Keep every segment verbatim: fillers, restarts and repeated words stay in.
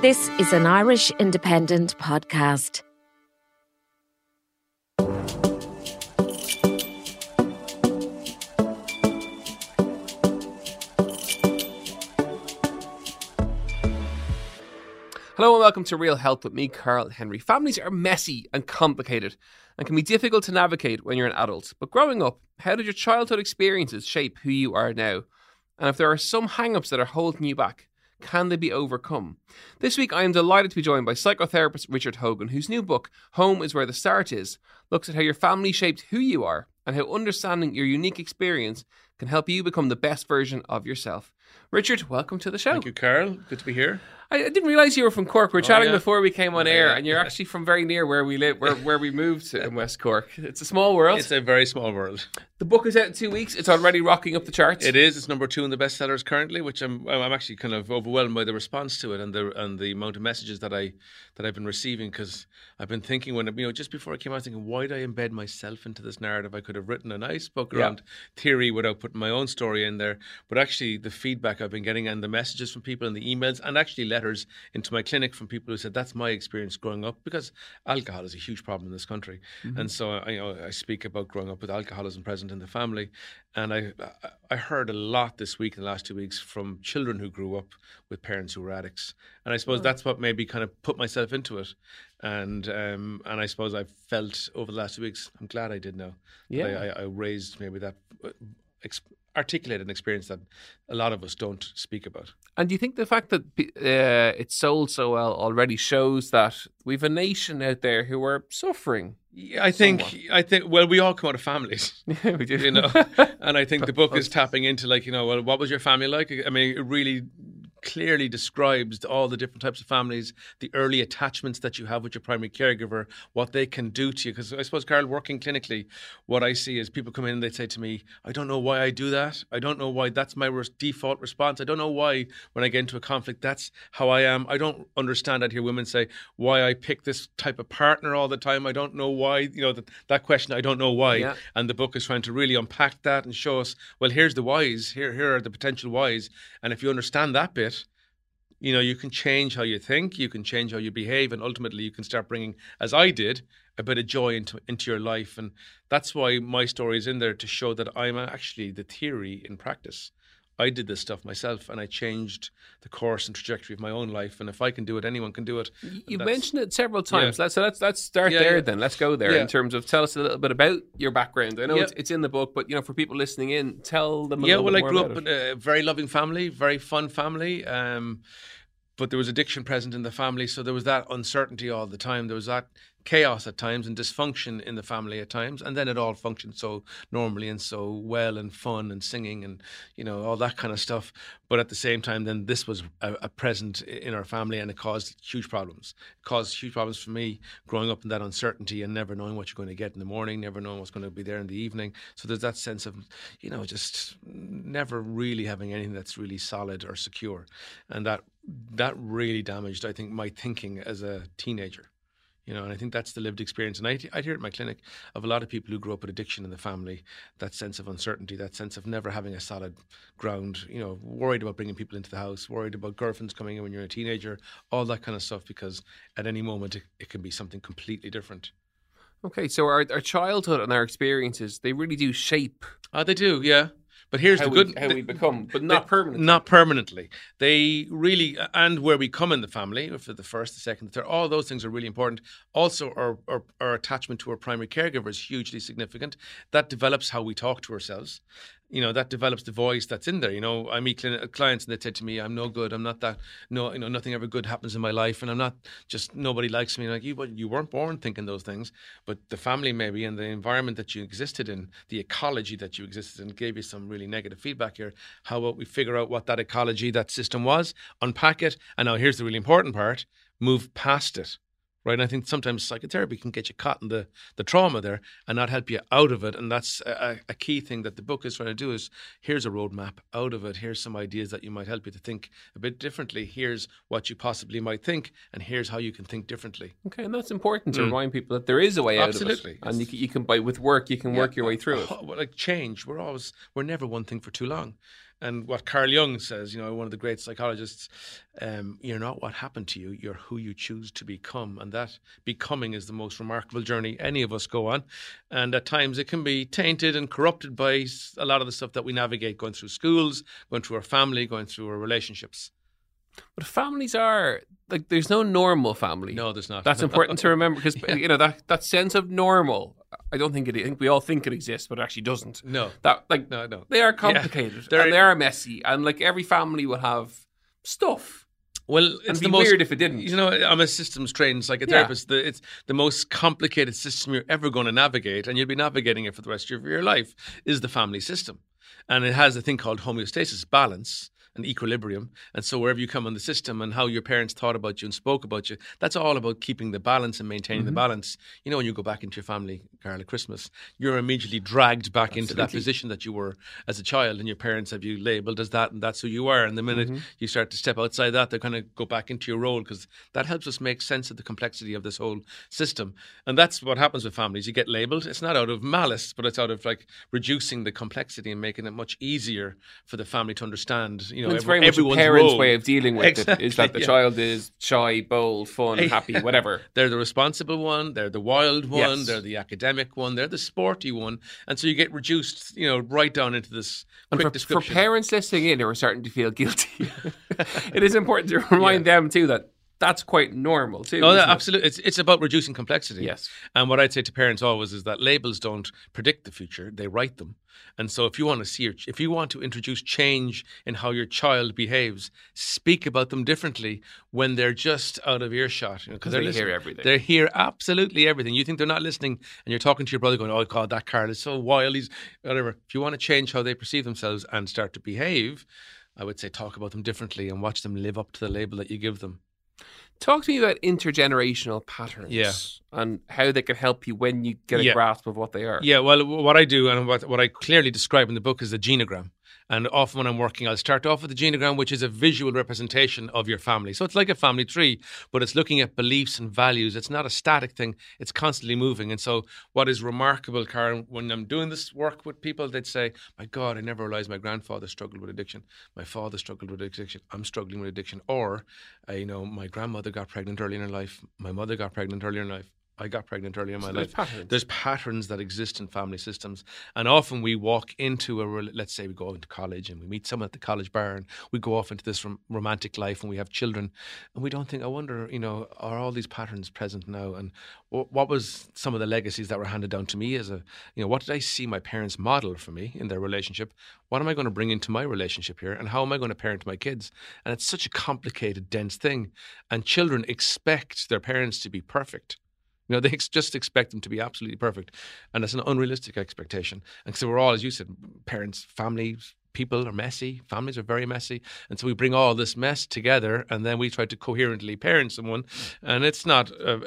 This is an Irish Independent Podcast. Hello and welcome to Real Help with me, Carl Henry. Families are messy and complicated and can be difficult to navigate when you're an adult. But growing up, how did your childhood experiences shape who you are now? And if there are some hang-ups that are holding you back, can they be overcome? This week, I am delighted to be joined by psychotherapist Richard Hogan, whose new book, Home is Where the Start Is, looks at how your family shaped who you are and how understanding your unique experience can help you become the best version of yourself. Richard, welcome to the show. Thank you, Carl. Good to be here. I didn't realise you were from Cork. We were chatting oh, yeah. before we came on oh, air, yeah. and you're actually from very near where we live, where, where we moved to in West Cork. It's a small world. It's a very small world. The book is out in two weeks. It's already rocking up the charts. It is. It's number two in the bestsellers currently, which I'm I'm actually kind of overwhelmed by the response to it and the and the amount of messages that I that I've been receiving, because I've been thinking, when you know just before I came out, I was thinking, why did I embed myself into this narrative? I could have written a nice book around yeah. theory without putting my own story in there. But actually, the feedback I've been getting and the messages from people and the emails and actually letters into my clinic from people who said that's my experience growing up, because alcohol is a huge problem in this country, mm-hmm. and so I, you know, I speak about growing up with alcoholism present in the family, and I I heard a lot this week in the last two weeks from children who grew up with parents who were addicts, and I suppose oh. that's what made me kind of put myself into it. And um, and I suppose I felt over the last two weeks, I'm glad I did now. Yeah, I, I, I raised maybe that. Uh, exp- articulate an experience that a lot of us don't speak about. And do you think the fact that uh, it's sold so well already shows that we've a nation out there who are suffering? Yeah, I think somewhat. I think well we all come out of families. Yeah, we do. You know, and I think the book is tapping into, like, you know, well, what was your family like? I mean, it really clearly describes all the different types of families, the early attachments that you have with your primary caregiver, what they can do to you. Because I suppose, Carl, working clinically, what I see is people come in and they say to me, I don't know why I do that. I don't know why that's my default response. I don't know why when I get into a conflict, that's how I am. I don't understand. I'd hear women say, why I pick this type of partner all the time. I don't know why, you know, that, that question, I don't know why. Yeah. And the book is trying to really unpack that and show us, well, here's the whys. Here, here are the potential whys. And if you understand that bit, you know, you can change how you think, you can change how you behave, and ultimately you can start bringing, as I did, a bit of joy into into your life. And that's why my story is in there, to show that I'm actually the theory in practice. I did this stuff myself, and I changed the course and trajectory of my own life. And if I can do it, anyone can do it. You mentioned it several times. Yeah. Let's, so let's let's start yeah, there yeah. then. Let's go there yeah. in terms of, tell us a little bit about your background. I know yeah. it's, it's in the book, but, you know, for people listening in, tell them a yeah, little well, bit more about it. Yeah, well, I grew up in a very loving family, very fun family. Um, but there was addiction present in the family. So there was that uncertainty all the time. There was that chaos at times and dysfunction in the family at times, and then it all functioned so normally and so well and fun and singing and, you know, all that kind of stuff. But at the same time, then this was a, a present in our family, and it caused huge problems. It caused huge problems for me growing up in that uncertainty and never knowing what you're going to get in the morning, never knowing what's going to be there in the evening. So there's that sense of, you know, just never really having anything that's really solid or secure, and that that really damaged, I think, my thinking as a teenager. You know, and I think that's the lived experience. And I, I hear it in my clinic of a lot of people who grew up with addiction in the family, that sense of uncertainty, that sense of never having a solid ground, you know, worried about bringing people into the house, worried about girlfriends coming in when you're a teenager, all that kind of stuff, because at any moment it, it can be something completely different. Okay, so our, our childhood and our experiences, they really do shape. Oh, they do, yeah. But here's how the good... We, how they, we become, but not they, permanently. Not permanently. They really... And where we come in the family, for the first, the second, the third, all those things are really important. Also, our, our, our attachment to our primary caregiver is hugely significant. That develops how we talk to ourselves. you know, that develops the voice that's in there. You know, I meet clients and they say to me, I'm no good. I'm not that, no, you know, nothing ever good happens in my life. And I'm not just, nobody likes me. Like, you, well, you weren't born thinking those things, but the family maybe, and the environment that you existed in, the ecology that you existed in, gave you some really negative feedback here. How about we figure out what that ecology, that system was, unpack it. And now here's the really important part, move past it. Right, and I think sometimes psychotherapy can get you caught in the, the trauma there and not help you out of it. And that's a, a key thing that the book is trying to do is, here's a roadmap out of it. Here's some ideas that you might help you to think a bit differently. Here's what you possibly might think, and here's how you can think differently. Okay, and that's important to mm. remind people that there is a way Absolutely. Out of it. Absolutely. And you can, you can, by with work, you can yeah. work your way through oh, it. Like change, we're always, we're never one thing for too long. And what Carl Jung says, you know, one of the great psychologists, um, you're not what happened to you, you're who you choose to become. And that becoming is the most remarkable journey any of us go on. And at times it can be tainted and corrupted by a lot of the stuff that we navigate going through schools, going through our family, going through our relationships. But families are, like, there's no normal family. No, there's not. That's important to remember because, yeah. you know, that, that sense of normal, I don't think it, I think we all think it exists, but it actually doesn't. No. That, like, no, no. They are complicated yeah. and they are messy. And, like, every family will have stuff. Well, it's the most, weird if it didn't. You know, I'm a systems trained psychotherapist. Yeah. The, it's the most complicated system you're ever going to navigate, and you'll be navigating it for the rest of your life, is the family system. And it has a thing called homeostasis, balance. And equilibrium. And so wherever you come on the system and how your parents thought about you and spoke about you, that's all about keeping the balance and maintaining mm-hmm. the balance. You know, when you go back into your family, Carl, at Christmas, you're immediately dragged back Absolutely. Into that position that you were as a child, and your parents have you labelled as that, and that's who you are. And the minute mm-hmm. you start to step outside that, they kind of go back into your role, because that helps us make sense of the complexity of this whole system. And that's what happens with families. You get labelled. It's not out of malice, but it's out of, like, reducing the complexity and making it much easier for the family to understand. You You know, it's every, very much a parent's role. Way of dealing with exactly, it is that the yeah. child is shy, bold, fun, happy, whatever. They're the responsible one, they're the wild one, yes. they're the academic one, they're the sporty one. And so you get reduced, you know, right down into this and quick for, description. For parents listening in who are starting to feel guilty, it is important to remind yeah. them too that that's quite normal too. No, that, absolutely. It's it's about reducing complexity. Yes. And what I'd say to parents always is that labels don't predict the future; they write them. And so, if you want to see, your, if you want to introduce change in how your child behaves, speak about them differently when they're just out of earshot. You know, because they listening. Hear everything. They hear absolutely everything. You think they're not listening, and you're talking to your brother, going, "Oh God, that Carl is so wild. He's whatever." If you want to change how they perceive themselves and start to behave, I would say talk about them differently and watch them live up to the label that you give them. Talk to me about intergenerational patterns yeah. and how they can help you when you get a yeah. grasp of what they are. Yeah, well, what I do and what, what I clearly describe in the book is the genogram. And often when I'm working, I'll start off with the genogram, which is a visual representation of your family. So it's like a family tree, but it's looking at beliefs and values. It's not a static thing. It's constantly moving. And so what is remarkable, Karen, when I'm doing this work with people, they'd say, my God, I never realized my grandfather struggled with addiction. My father struggled with addiction. I'm struggling with addiction. Or, uh, you know, my grandmother got pregnant early in her life. My mother got pregnant earlier in life. I got pregnant early in my so life. There's patterns. there's patterns that exist in family systems. And often we walk into a, let's say we go into college and we meet someone at the college bar and we go off into this rom- romantic life and we have children. And we don't think, I wonder, you know, are all these patterns present now? And w- what was some of the legacies that were handed down to me as a, you know, what did I see my parents model for me in their relationship? What am I going to bring into my relationship here? And how am I going to parent my kids? And it's such a complicated, dense thing. And children expect their parents to be perfect. You know, they ex- just expect them to be absolutely perfect. And that's an unrealistic expectation. And so we're all, as you said, parents, families, people are messy. Families are very messy. And so we bring all this mess together and then we try to coherently parent someone. And it's not uh,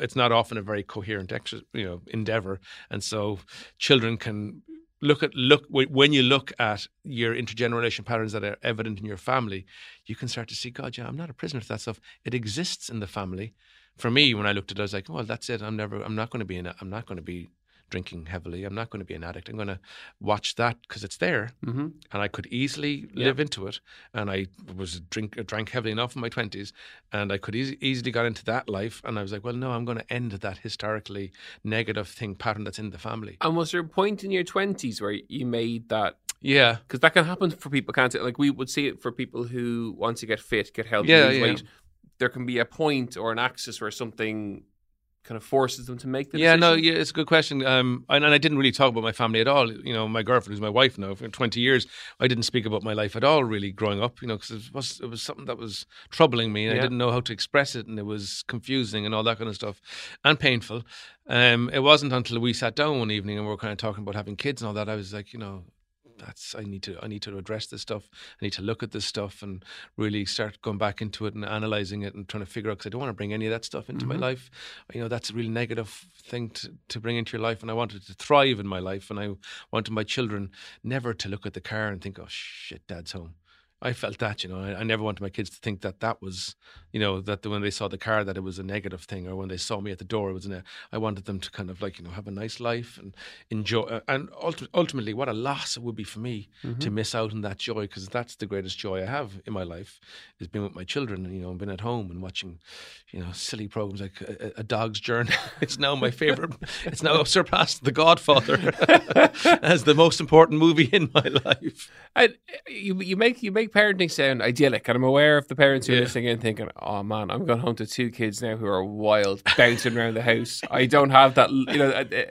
it's not often a very coherent ex- you know, endeavor. And so children can... Look at look when you look at your intergenerational patterns that are evident in your family, you can start to see, God, yeah, I'm not a prisoner to that stuff. It exists in the family. For me, when I looked at it, I was like, well, that's it. I'm never. I'm not going to be. An, I'm not going to be drinking heavily. I'm not going to be an addict. I'm going to watch that because it's there, mm-hmm. and I could easily yeah. live into it. And I was drink drank heavily enough in my twenties, and I could easy, easily got into that life. And I was like, well, no, I'm going to end that historically negative thing pattern that's in the family. And was there a point in your twenties where you made that? Yeah, because that can happen for people, can't it? Like we would see it for people who want to get fit, get healthy, yeah, lose yeah. weight. There can be a point or an axis where something kind of forces them to make the yeah, decision? Yeah, no, yeah, it's a good question. Um, and, and I didn't really talk about my family at all. You know, my girlfriend, who's my wife now for twenty years, I didn't speak about my life at all really growing up, you know, because it was, it was something that was troubling me and yeah. I didn't know how to express it, and it was confusing and all that kind of stuff, and painful. Um, it wasn't until we sat down one evening and we were kind of talking about having kids and all that, I was like, you know, that's I need to I need to address this stuff. I need to look at this stuff and really start going back into it and analysing it and trying to figure out, because I don't want to bring any of that stuff into mm-hmm. my life. You know, that's a really negative thing to, to bring into your life, and I wanted to thrive in my life, and I wanted my children never to look at the car and think, oh shit, dad's home. I felt that, you know, I, I never wanted my kids to think that that was, you know, that the, when they saw the car, that it was a negative thing, or when they saw me at the door, it was a, I wanted them to kind of like, you know, have a nice life and enjoy. Uh, and ulti- ultimately, what a loss it would be for me mm-hmm. to miss out on that joy, because that's the greatest joy I have in my life, is being with my children, and, you know, and being at home and watching, you know, silly programs like A, a Dog's Journey. It's now my favorite. It's now surpassed The Godfather as the most important movie in my life. And you, you make, you make, parenting sound idyllic, and I'm aware of the parents who yeah. are listening in thinking, oh man, I'm going home to two kids now who are wild, bouncing around the house. I don't have that, you know, uh, uh,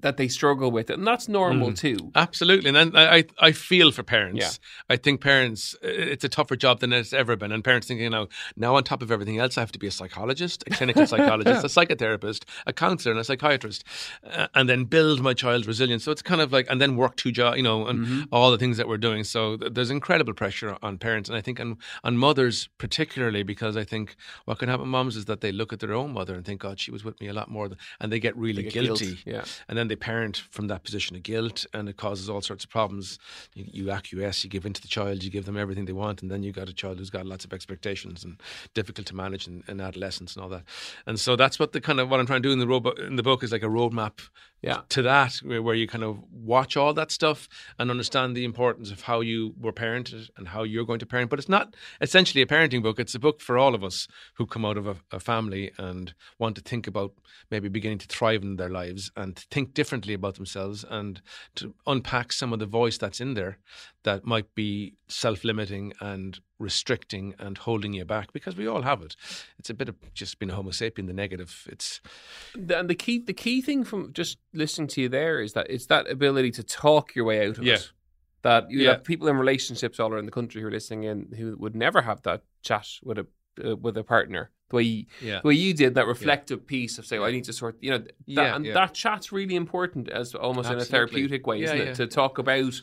that they struggle with it, and that's normal mm. too. Absolutely. And I, I, I feel for parents. Yeah. I think parents, it's a tougher job than it's ever been, and parents thinking, you know, now on top of everything else I have to be a psychologist, a clinical psychologist, a psychotherapist, a counsellor and a psychiatrist, uh, and then build my child's resilience. So it's kind of like, and then work two jobs, you know, and mm-hmm. all the things that we're doing. So th- there's incredible pressure on parents, and I think on, on mothers particularly, because I think what can happen moms is that they look at their own mother and think, God, she was with me a lot more, than, and they get really they get guilty. Guilt. Yeah. And then they parent from that position of guilt, and it causes all sorts of problems. You, you acquiesce, you give in to the child, you give them everything they want, and then you got a child who's got lots of expectations and difficult to manage in, in adolescence and all that. And so that's what the kind of what I'm trying to do in the robo- in the book is like a roadmap yeah. to that, where, where you kind of watch all that stuff and understand the importance of how you were parented and how you're going to parent. But it's not essentially a parenting book. It's a book for all of us who come out of a, a family and want to think about maybe beginning to thrive in their lives and to think differently about themselves, and to unpack some of the voice that's in there that might be self-limiting and restricting and holding you back, because we all have it. It's a bit of just being a homo sapien, the negative. It's and the key the key thing from just listening to you there is that it's that ability to talk your way out of yeah. it. That you yeah. have people in relationships all around the country who are listening in who would never have that chat with a uh, with a partner. The way, you, yeah. the way you did that reflective yeah. piece of saying, well, I need to sort, you know, that, yeah, and yeah. that chat's really important as almost Absolutely. in a therapeutic way, yeah, isn't yeah. it? To talk about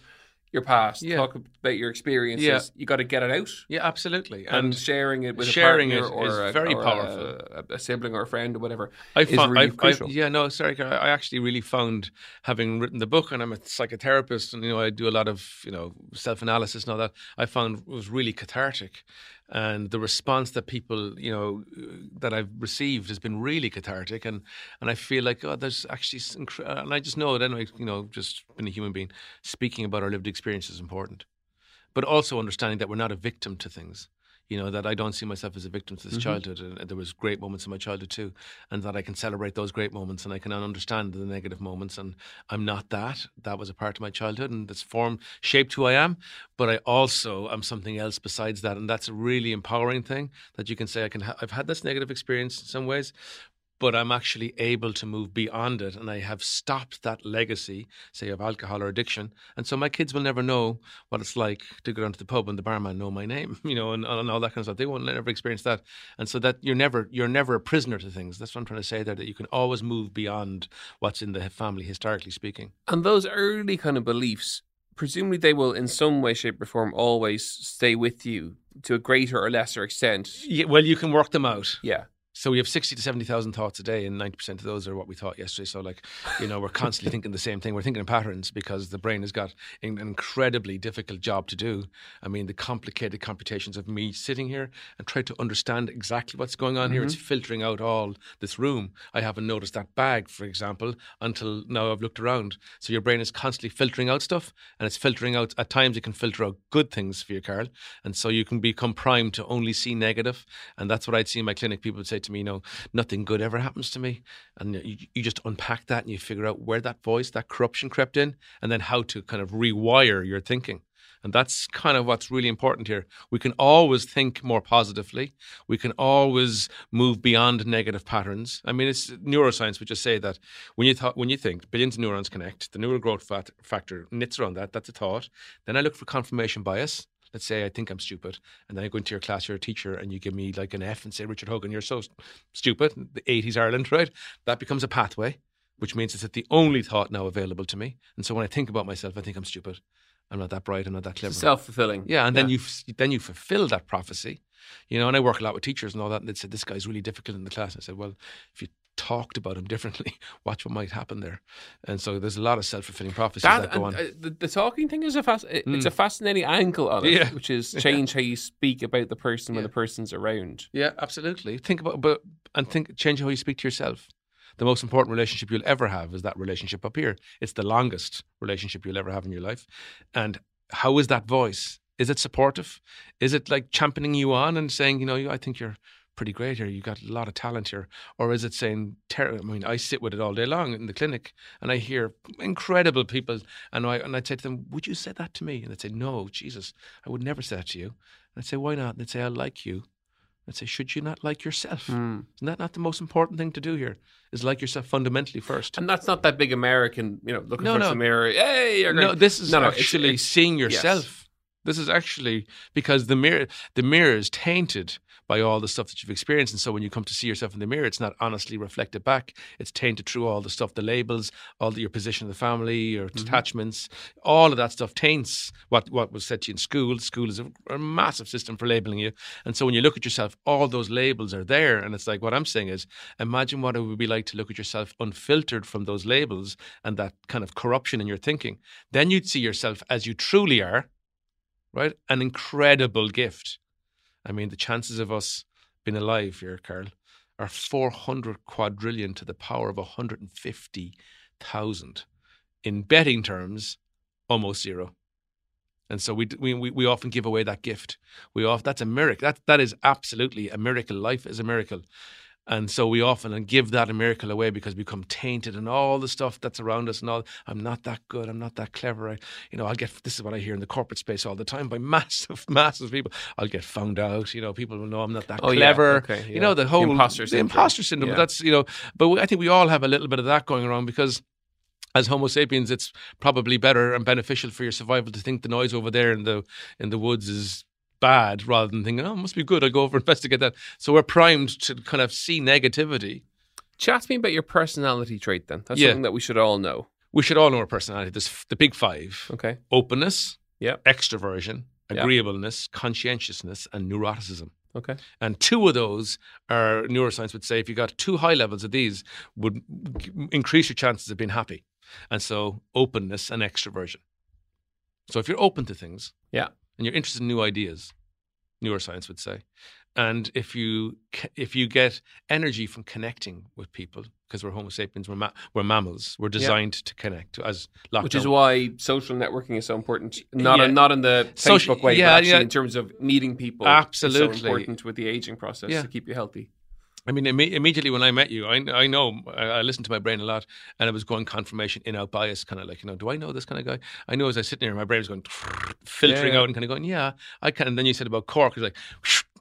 your past, yeah. talk about your experiences. Yeah. You got to get it out. Yeah, absolutely. And, and sharing it with sharing a partner it is or, a, very or powerful. A, a sibling or a friend or whatever I found, is really I've, crucial. I've, yeah, no, sorry, I actually really found, having written the book, and I'm a psychotherapist, and you know, I do a lot of you know self-analysis and all that. I found it was really cathartic, and the response that people you know that I've received has been really cathartic, and and I feel like oh, there's actually, incre- and I just know it anyway. You know, just being a human being, speaking about our lived experience. Experience is important, but also understanding that we're not a victim to things. You know, that I don't see myself as a victim to this mm-hmm. childhood, and there was great moments in my childhood too, and that I can celebrate those great moments, and I can understand the negative moments, and I'm not that. That was a part of my childhood, and that's formed, shaped who I am, but I also am something else besides that, and that's a really empowering thing, that you can say I can ha- I've had this negative experience in some ways, but I'm actually able to move beyond it, and I have stopped that legacy, say, of alcohol or addiction. And so my kids will never know what it's like to go down to the pub and the barman know my name, you know, and, and all that kind of stuff. They won't never experience that. And so that you're never you're never a prisoner to things. That's what I'm trying to say there, that you can always move beyond what's in the family, historically speaking. And those early kind of beliefs, presumably they will in some way, shape or form always stay with you to a greater or lesser extent. Yeah, well, you can work them out. Yeah. So we have sixty to seventy thousand thoughts a day, and ninety percent of those are what we thought yesterday. So like, you know, we're constantly thinking the same thing. We're thinking in patterns because the brain has got an incredibly difficult job to do. I mean, the complicated computations of me sitting here and trying to understand exactly what's going on mm-hmm. here. It's filtering out all this room. I haven't noticed that bag, for example, until now I've looked around. So your brain is constantly filtering out stuff, and it's filtering out, at times it can filter out good things for you, Carl. And so you can become primed to only see negative. And that's what I'd see in my clinic. People would say to me, you know, nothing good ever happens to me, and you, you just unpack that and you figure out where that voice, that corruption crept in, and then how to kind of rewire your thinking. And that's kind of what's really important here. We can always think more positively. We can always move beyond negative patterns. I mean, it's neuroscience would just say that when you th- when you think, billions of neurons connect, the neural growth fat- factor knits around that, that's a thought. Then I look for confirmation bias. Let's say I think I'm stupid, and then I go into your class, you're a teacher, and you give me like an F and say, Richard Hogan, you're so stupid, the eighties Ireland, right? That becomes a pathway, which means it's the only thought now available to me. And so when I think about myself, I think I'm stupid. I'm not that bright, I'm not that clever. It's self-fulfilling. Yeah, and yeah. then you then you fulfill that prophecy. You know, and I work a lot with teachers and all that, and they said, this guy's really difficult in the class. And I said, well, if you talked about him differently, watch what might happen there. And so there's a lot of self-fulfilling prophecies that, that go on. Uh, the, the talking thing is a fast, it, mm. it's a fascinating angle on it, yeah. which is change yeah. how you speak about the person yeah. when the person's around. Yeah, absolutely. Think about but and think change how you speak to yourself. The most important relationship you'll ever have is that relationship up here. It's the longest relationship you'll ever have in your life. And how is that voice? Is it supportive? Is it like championing you on and saying, you know, I think you're pretty great here, you got a lot of talent here? Or is it saying, ter- I mean, I sit with it all day long in the clinic and I hear incredible people and, I, and I'd say to them, would you say that to me? And they'd say, no, Jesus, I would never say that to you. And I'd say, why not? And they'd say, I like you. I'd say, should you not like yourself? Mm. Isn't that not the most important thing to do here? Is like yourself fundamentally first. And that's not that big American, you know, looking no, for no. some mirror. Hey, you're great. No, this is no, no, actually it's, it's, seeing yourself. Yes. This is actually because the mirror, the mirror is tainted by all the stuff that you've experienced. And so when you come to see yourself in the mirror, it's not honestly reflected back. It's tainted through all the stuff, the labels, all the, your position in the family, your mm-hmm. attachments, all of that stuff taints what, what was said to you in school. School is a, a massive system for labeling you. And so when you look at yourself, all those labels are there. And it's like, what I'm saying is, imagine what it would be like to look at yourself unfiltered from those labels and that kind of corruption in your thinking. Then you'd see yourself as you truly are, right? An incredible gift. I mean, the chances of us being alive here, Carl, are four hundred quadrillion to the power of one hundred fifty thousand. In betting terms, almost zero. And so we we we often give away that gift. We often, that's a miracle. That that is absolutely a miracle. Life is a miracle. And so we often give that a miracle away because we become tainted and all the stuff that's around us and all. I'm not that good. I'm not that clever. I, you know, I'll get, this is what I hear in the corporate space all the time by massive, massive people. I'll get found out. You know, people will know I'm not that oh, clever. Yeah, okay, yeah. You know, the whole the imposter syndrome. The imposter syndrome. Yeah. That's, you know, but we, I think we all have a little bit of that going around because as Homo sapiens, it's probably better and beneficial for your survival to think the noise over there in the in the woods is bad rather than thinking, oh, it must be good, I'll go over and investigate that. So we're primed to kind of see negativity. Chat to me about your personality trait then. That's yeah. something that we should all know. We should all know our personality. There's the big five. Okay. Openness, yep. extroversion, agreeableness, yep. conscientiousness, and neuroticism. Okay. And two of those are, neuroscience would say, if you got two high levels of these, would increase your chances of being happy. And so openness and extroversion. So if you're open to things. Yeah. And you're interested in new ideas, neuroscience would say. And if you if you get energy from connecting with people, because we're Homo sapiens, we're, ma- we're mammals, we're designed yeah. to connect. As lockdown. Which is why social networking is so important. Not yeah. a, not in the social, Facebook way, yeah, but actually yeah. in terms of meeting people. Absolutely, it's so important with the aging process yeah. to keep you healthy. I mean, Im- immediately when I met you, I, I know, I, I listened to my brain a lot and it was going confirmation, in-out bias, kind of like, you know, do I know this kind of guy? I know as I sit there, my brain was going, filtering yeah. out and kind of going, yeah, I can. And then you said about Cork, it's like,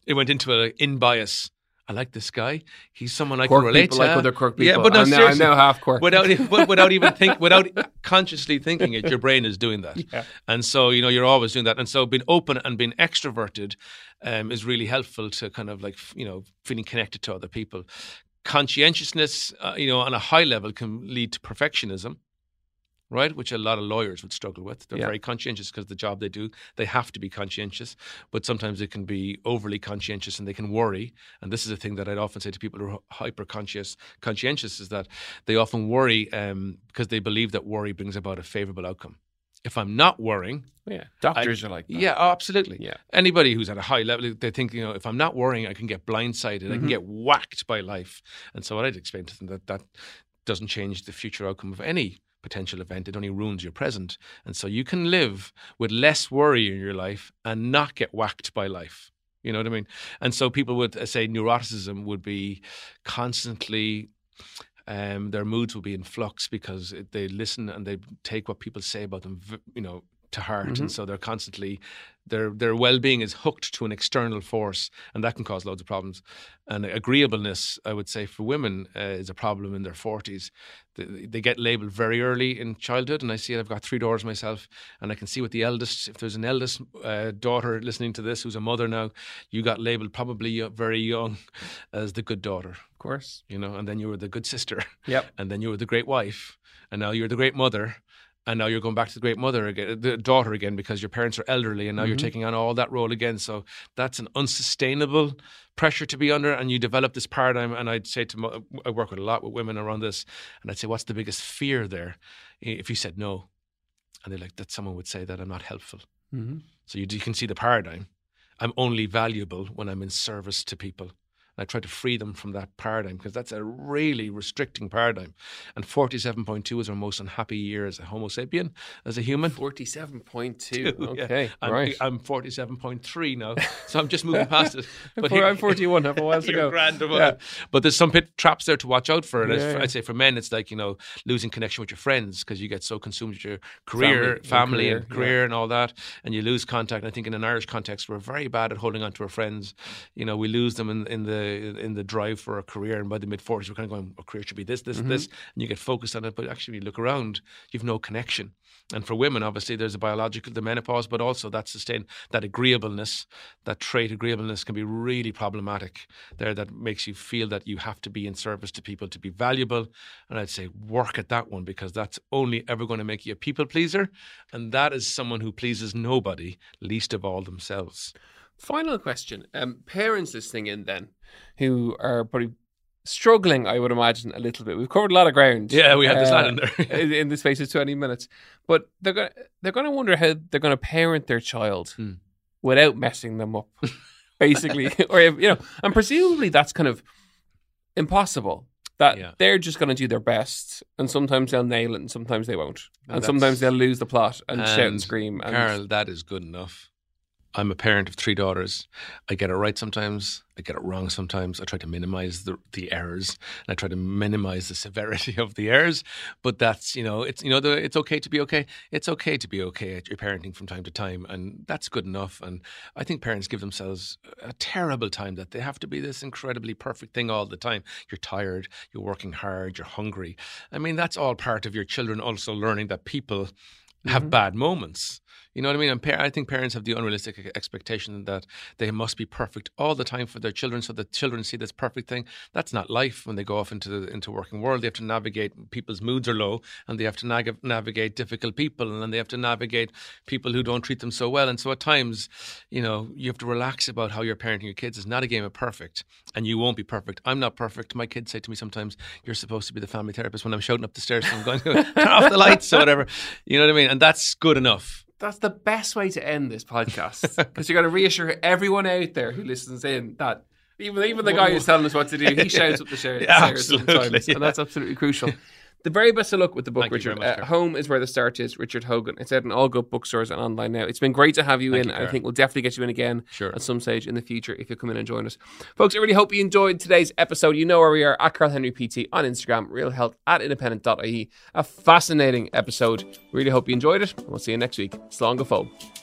it went into an in-bias. I like this guy. He's someone I Cork can relate to. Like other Cork people. Yeah, but no, I'm, now, I'm now half Cork. Without, without even think, without consciously thinking it, your brain is doing that. Yeah. And so, you know, you're always doing that. And so being open and being extroverted um, is really helpful to kind of like, you know, feeling connected to other people. Conscientiousness, uh, you know, on a high level can lead to perfectionism. Right, which a lot of lawyers would struggle with. They're yeah. very conscientious because the job they do, they have to be conscientious, but sometimes they can be overly conscientious and they can worry. And this is a thing that I'd often say to people who are hyper-conscious, conscientious is that they often worry um, because they believe that worry brings about a favorable outcome. If I'm not worrying... Yeah, doctors I, are like that. Yeah, absolutely. Yeah. Anybody who's at a high level, they think, you know, if I'm not worrying, I can get blindsided, mm-hmm. I can get whacked by life. And so what I'd explain to them that that doesn't change the future outcome of any potential event, it only ruins your present. And so you can live with less worry in your life and not get whacked by life. You know what I mean? And so people would uh, say neuroticism would be constantly, um, their moods would be in flux because it, they listen and they take what people say about them, you know, to heart, mm-hmm. and so they're constantly their their well-being is hooked to an external force, and that can cause loads of problems. And agreeableness, I would say, for women uh, is a problem in their forties. They, they get labelled very early in childhood, and I see it. I've got three daughters myself, and I can see with the eldest, if there's an eldest uh, daughter listening to this who's a mother now, you got labelled probably very young as the good daughter. Of course. You know, and then you were the good sister. Yep. And then you were the great wife, and now you're the great mother. And now you're going back to the great mother again, the daughter again, because your parents are elderly, and now mm-hmm. you're taking on all that role again. So that's an unsustainable pressure to be under, and you develop this paradigm. And I'd say to, I work with a lot with women around this, and I'd say, what's the biggest fear there? If you said no, and they're like, that someone would say that I'm not helpful. Mm-hmm. So you, you can see the paradigm. I'm only valuable when I'm in service to people. I try to free them from that paradigm, because that's a really restricting paradigm. And forty-seven point two is our most unhappy year as a Homo sapien, as a human. forty-seven point two, okay, yeah. I'm, right. I'm forty-seven point three now, so I'm just moving past it. But here, I'm forty-one, half a while to go. Grand, yeah. But there's some pit traps there to watch out for. And yeah, yeah. I'd say for men, it's like, you know, losing connection with your friends, because you get so consumed with your career, family, family and career, and, career yeah. and all that, and you lose contact. And I think in an Irish context, we're very bad at holding on to our friends. You know, we lose them in, in the in the drive for a career, and by the mid forties we're kind of going, a career should be this, this, mm-hmm. this, and you get focused on it, but actually when you look around, you've no connection. And for women, obviously there's a biological, the menopause, but also that sustain, that agreeableness, that trait agreeableness can be really problematic there, that makes you feel that you have to be in service to people to be valuable. And I'd say work at that one, because that's only ever going to make you a people pleaser, and that is someone who pleases nobody, least of all themselves. Final question. Um, parents listening in then, who are probably struggling, I would imagine, a little bit. We've covered a lot of ground. Yeah, we had this uh, lot in there. in, in the space of twenty minutes. But they're going they're going to wonder how they're going to parent their child mm. without messing them up, basically. or if, you know, and presumably that's kind of impossible. That yeah. they're just going to do their best, and sometimes they'll nail it, and sometimes they won't. And, and sometimes they'll lose the plot and, and shout and scream. And Carl, that is good enough. I'm a parent of three daughters. I get it right sometimes. I get it wrong sometimes. I try to minimize the, the errors, and I try to minimize the severity of the errors. But that's, you know, it's, you know, the, it's okay to be okay. It's okay to be okay at your parenting from time to time. And that's good enough. And I think parents give themselves a terrible time that they have to be this incredibly perfect thing all the time. You're tired, you're working hard, you're hungry. I mean, that's all part of your children also learning that people mm-hmm. have bad moments. You know what I mean? And par- I think parents have the unrealistic expectation that they must be perfect all the time for their children, so that children see this perfect thing. That's not life. When they go off into the into working world, they have to navigate, people's moods are low, and they have to na- navigate difficult people, and then they have to navigate people who don't treat them so well. And so at times, you know, you have to relax about how you're parenting your kids. It's not a game of perfect, and you won't be perfect. I'm not perfect. My kids say to me sometimes, you're supposed to be the family therapist, when I'm shouting up the stairs and I'm going, turn off the lights or whatever. You know what I mean? And that's good enough. That's the best way to end this podcast, because you're going to reassure everyone out there who listens in that even, even the guy who's telling us what to do, he shouts up the stairs yeah, sometimes, yeah. and that's absolutely crucial. The very best of luck with the book, Thank Richard. Much, uh, Home is Where the Start Is, Richard Hogan. It's out in all good bookstores and online now. It's been great to have you Thank in. You, I think we'll definitely get you in again sure. at some stage in the future if you come in and join us. Folks, I really hope you enjoyed today's episode. You know where we are, at Carl Henry P T on Instagram, realhelp at independent dot I E. A fascinating episode. Really hope you enjoyed it. We'll see you next week. Slán go fóill.